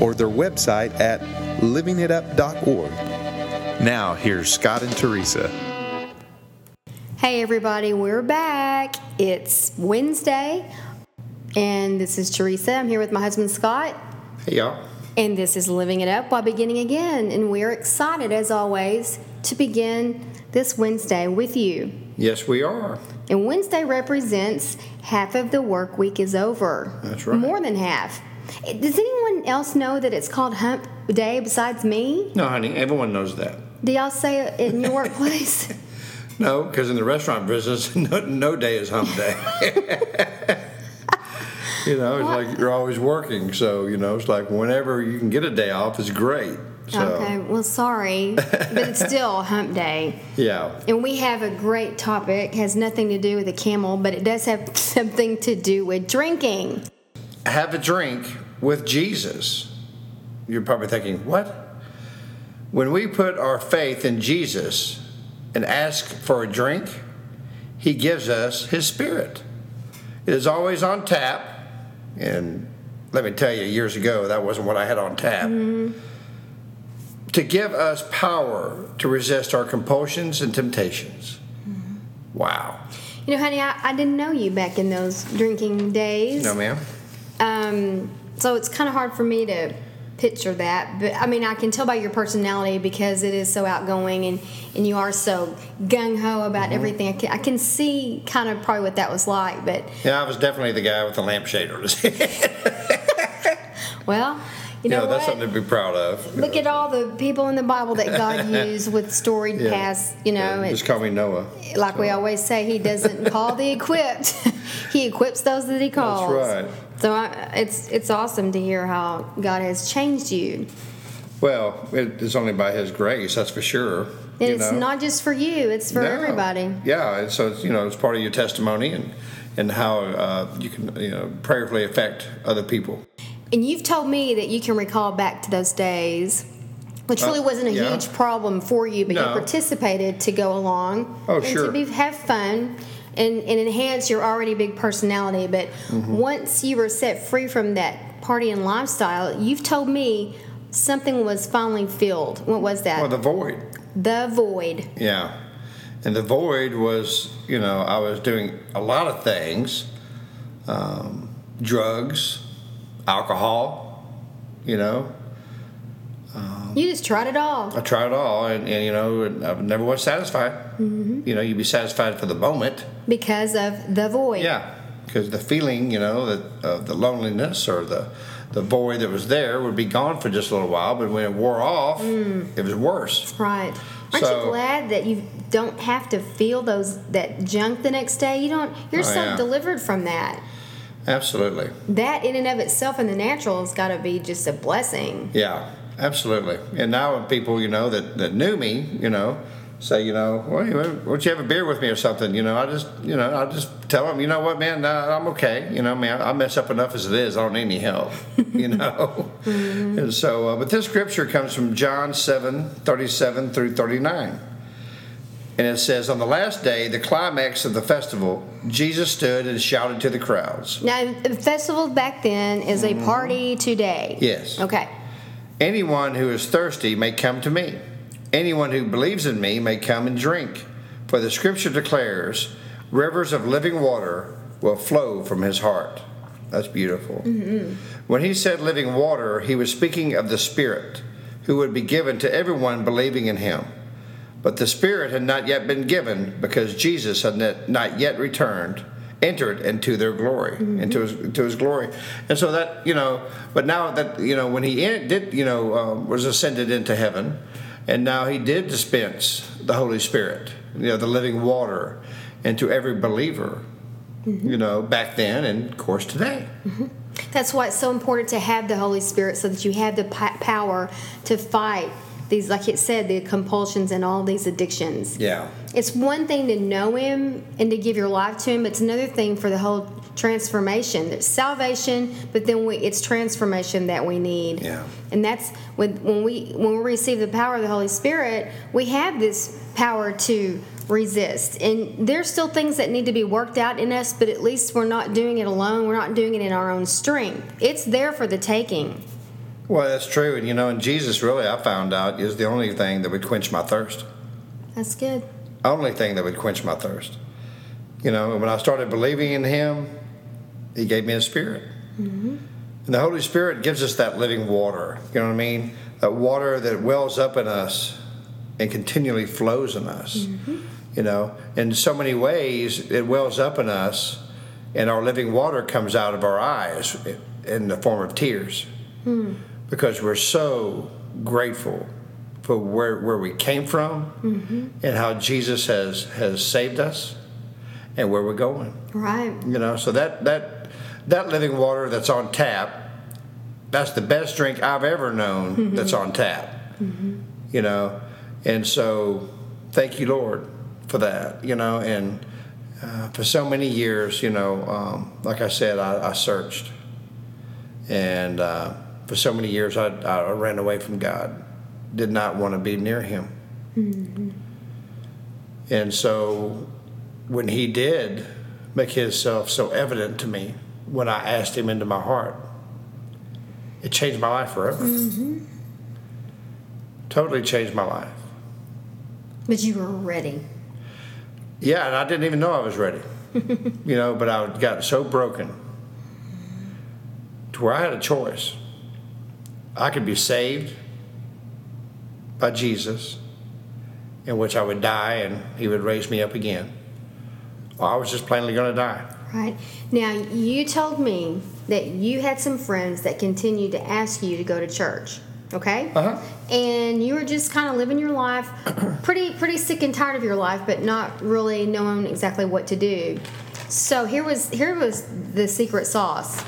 or their website at livingitup.org. Now here's Scott and Teresa. Hey everybody, we're back. It's Wednesday and this is Teresa. I'm here with my husband Scott. Hey y'all. And this is Living It Up while Beginning Again, and we're excited as always to begin this Wednesday with you. Yes, we are. And Wednesday represents half of the work week is over. That's right. More than half. Does anyone else know that it's called Hump Day besides me? No, honey. Everyone knows that. Do y'all say it in your workplace? No, because in the restaurant business, no day is Hump Day. It's like you're always working. So, it's like whenever you can get a day off, it's great. So. Okay. Well, sorry. But it's still Hump Day. Yeah. And we have a great topic. It has nothing to do with a camel, but it does have something to do with drinking. Have a drink with Jesus. You're probably thinking, what? When we put our faith in Jesus and ask for a drink, He gives us His Spirit. It is always on tap. And let me tell you, years ago, that wasn't what I had on tap. Mm-hmm. To give us power to resist our compulsions and temptations. Mm-hmm. Wow. Honey, I didn't know you back in those drinking days. No, ma'am. So it's kind of hard for me to picture that, but I mean, I can tell by your personality because it is so outgoing and you are so gung-ho about mm-hmm. everything. I can see kind of probably what that was like, but... Yeah, I was definitely the guy with the lampshade on his head. Well, that's something to be proud of. Look at all the people in the Bible that God used with storied past, Just call me Noah. Like so. We always say, He doesn't call the equipped. He equips those that He calls. That's right. So it's awesome to hear how God has changed you. Well, it's only by His grace, that's for sure. And it's not just for you; it's for everybody. Yeah, and so it's part of your testimony and how you can prayerfully affect other people. And you've told me that you can recall back to those days, which really wasn't a huge problem for you, but you participated to go along to have fun. And enhance your already big personality. But once you were set free from that partying lifestyle, you've told me something was finally filled. What was that? Well, the void. The void. Yeah. And the void was, I was doing a lot of things. Drugs, alcohol, you just tried it all. I tried it all, and I never was satisfied. Mm-hmm. You'd be satisfied for the moment. Because of the void. Yeah, because the feeling, of the loneliness or the void that was there would be gone for just a little while, but when it wore off, it was worse. Right. Aren't you glad that you don't have to feel that junk the next day? You're delivered from that. Absolutely. That in and of itself in the natural has got to be just a blessing. Yeah. Absolutely. And now when people, that knew me, say, well, why don't you have a beer with me or something? I just tell them, you know what, man, no, I'm okay. Man, I mess up enough as it is. I don't need any help, Mm-hmm. And so, but this scripture comes from John 7:37 through 39. And it says, on the last day, the climax of the festival, Jesus stood and shouted to the crowds. Now, the festival back then is a party today. Yes. Okay. Anyone who is thirsty may come to me. Anyone who believes in me may come and drink. For the scripture declares, rivers of living water will flow from his heart. That's beautiful. Mm-hmm. When he said living water, he was speaking of the Spirit, who would be given to everyone believing in him. But the Spirit had not yet been given because Jesus had not yet returned. Entered into their glory, into his glory, and so that But now that when he did, was ascended into heaven, and now he did dispense the Holy Spirit, the living water, into every believer, back then and of course today. Mm-hmm. That's why it's so important to have the Holy Spirit, so that you have the power to fight these, like it said, the compulsions and all these addictions. Yeah. It's one thing to know Him and to give your life to Him. It's another thing for the whole transformation. There's salvation, but then it's transformation that we need. Yeah. And that's when we receive the power of the Holy Spirit, we have this power to resist. And there's still things that need to be worked out in us, but at least we're not doing it alone. We're not doing it in our own strength. It's there for the taking. Well, that's true. And, and Jesus, really, I found out, is the only thing that would quench my thirst. That's good. Only thing that would quench my thirst. When I started believing in Him, He gave me His Spirit. Mm-hmm. And the Holy Spirit gives us that living water. You know what I mean? That water that wells up in us and continually flows in us. Mm-hmm. In so many ways, it wells up in us, and our living water comes out of our eyes in the form of tears. Mm. Because we're so grateful for where we came from, mm-hmm. and how Jesus has saved us and where we're going. Right. So that living water that's on tap, that's the best drink I've ever known, mm-hmm. that's on tap. Mm-hmm. And so thank you, Lord, for that. And for so many years, like I said, I searched. And for so many years, I ran away from God, did not want to be near Him. Mm-hmm. And so when He did make Himself so evident to me, when I asked Him into my heart, it changed my life forever. Mm-hmm. Totally changed my life. But you were ready. Yeah, and I didn't even know I was ready. But I got so broken to where I had a choice. I could be saved by Jesus, in which I would die and He would raise me up again. Or I was just plainly going to die. Right. Now, you told me that you had some friends that continued to ask you to go to church. Okay? Uh-huh. And you were just kind of living your life, pretty sick and tired of your life, but not really knowing exactly what to do. So here was the secret sauce.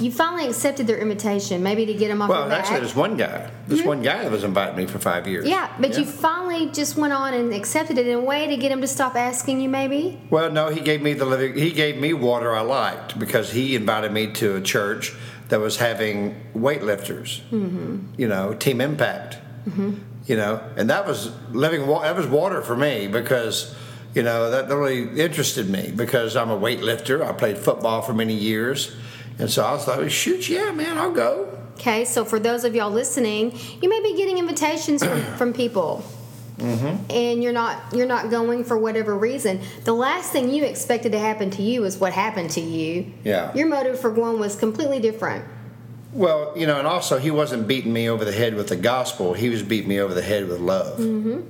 You finally accepted their invitation, maybe to get them off your back. Well, actually, there's one guy. There's mm-hmm. one guy that was inviting me for 5 years. Yeah, but you finally just went on and accepted it in a way to get him to stop asking you, maybe? Well, no, he gave me water I liked, because he invited me to a church that was having weightlifters, mm-hmm. Team Impact, mm-hmm. And that was that was water for me, because that really interested me, because I'm a weightlifter. I played football for many years. And so I was like, shoot, yeah, man, I'll go. Okay, so for those of y'all listening, you may be getting invitations from people, mm-hmm. and you're not going for whatever reason. The last thing you expected to happen to you is what happened to you. Yeah. Your motive for going was completely different. Well, and also he wasn't beating me over the head with the gospel. He was beating me over the head with love. Mm-hmm.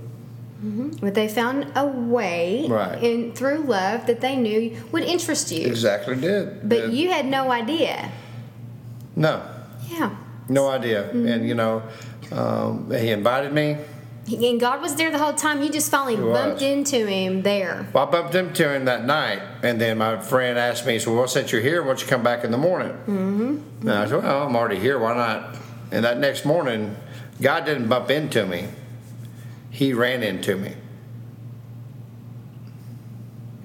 Mm-hmm. But they found a way, right. and through love that they knew would interest you. Exactly did. But you had no idea. No. Yeah. No idea. Mm-hmm. And, he invited me. And God was there the whole time. You just finally bumped into Him there. Well, I bumped into Him that night. And then my friend asked me, so since you're here, why don't you come back in the morning? Mm-hmm. And I said, well, I'm already here. Why not? And that next morning, God didn't bump into me. He ran into me.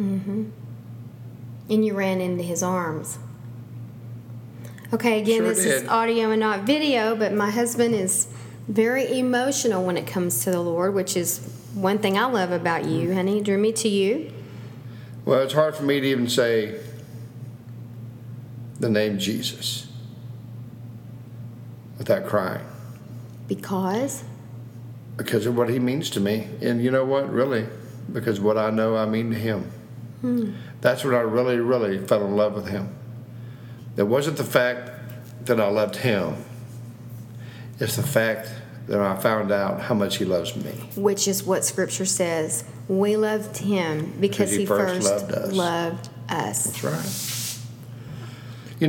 Mm-hmm. And you ran into His arms. Okay, again, this is audio and not video, but my husband is very emotional when it comes to the Lord, which is one thing I love about you, honey. He drew me to you. Well, it's hard for me to even say the name Jesus without crying. Because? Because of what He means to me. And you know what? Really, because what I know I mean to Him. Hmm. That's when I really, really fell in love with Him. It wasn't the fact that I loved Him. It's the fact that I found out how much He loves me. Which is what Scripture says. We loved Him because He first loved us. That's right.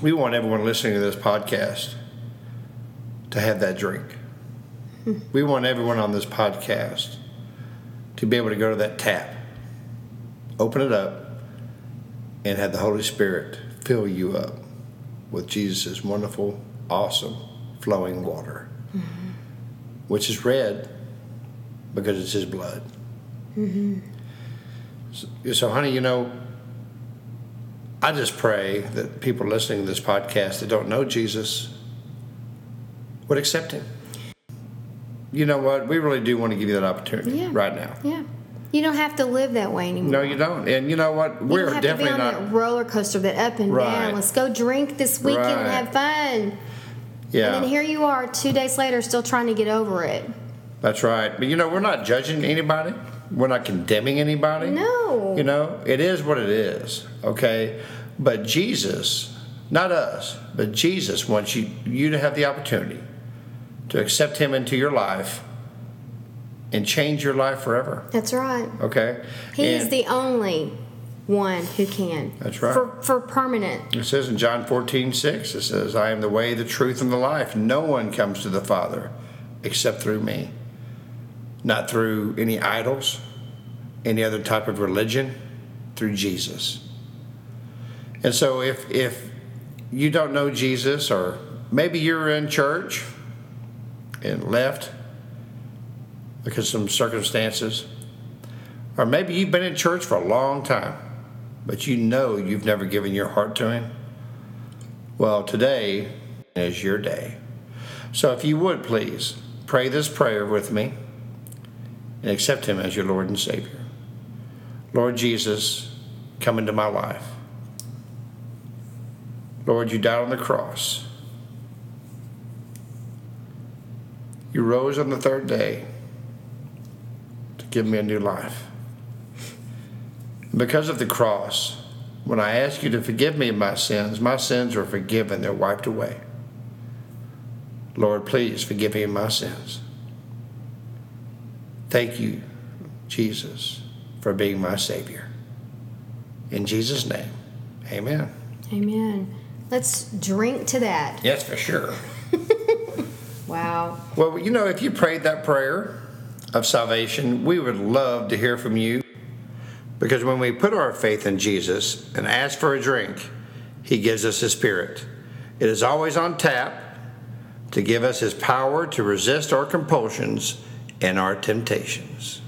We want everyone listening to this podcast to have that drink. We want everyone on this podcast to be able to go to that tap, open it up, and have the Holy Spirit fill you up with Jesus' wonderful, awesome, flowing water, mm-hmm. which is red because it's his blood. Mm-hmm. So, honey, you know, I just pray that people listening to this podcast that don't know Jesus would accept him. You know what? We really do want to give you that opportunity right now. Yeah. You don't have to live that way anymore. No, you don't. And you know what? We're definitely not. You don't have to be on that roller coaster, that up and down. Let's go drink this weekend and have fun. Yeah. And then here you are 2 days later still trying to get over it. That's right. But, you know, we're not judging anybody. We're not condemning anybody. No. You know, it is what it is, okay? But Jesus, not us, but Jesus wants you to have the opportunity to accept him into your life and change your life forever. That's right. Okay? He is the only one who can. That's right. For permanent. It says in John 14:6, it says, I am the way, the truth, and the life. No one comes to the Father except through me. Not through any idols, any other type of religion, through Jesus. And so if you don't know Jesus, or maybe you're in church and left because of some circumstances, or maybe you've been in church for a long time, but you know you've never given your heart to him, well, today is your day. So if you would, please pray this prayer with me and accept him as your Lord and Savior. Lord Jesus, come into my life. Lord, you died on the cross. You rose on the third day to give me a new life. Because of the cross, when I ask you to forgive me of my sins are forgiven. They're wiped away. Lord, please forgive me of my sins. Thank you, Jesus, for being my Savior. In Jesus' name, amen. Amen. Let's drink to that. Yes, for sure. Wow. Well, you know, if you prayed that prayer of salvation, we would love to hear from you. Because when we put our faith in Jesus and ask for a drink, he gives us his Spirit. It is always on tap to give us his power to resist our compulsions and our temptations.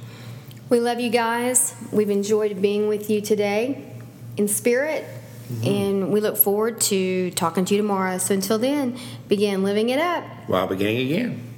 We love you guys. We've enjoyed being with you today in spirit. Mm-hmm. And we look forward to talking to you tomorrow. So until then, begin living it up while beginning again.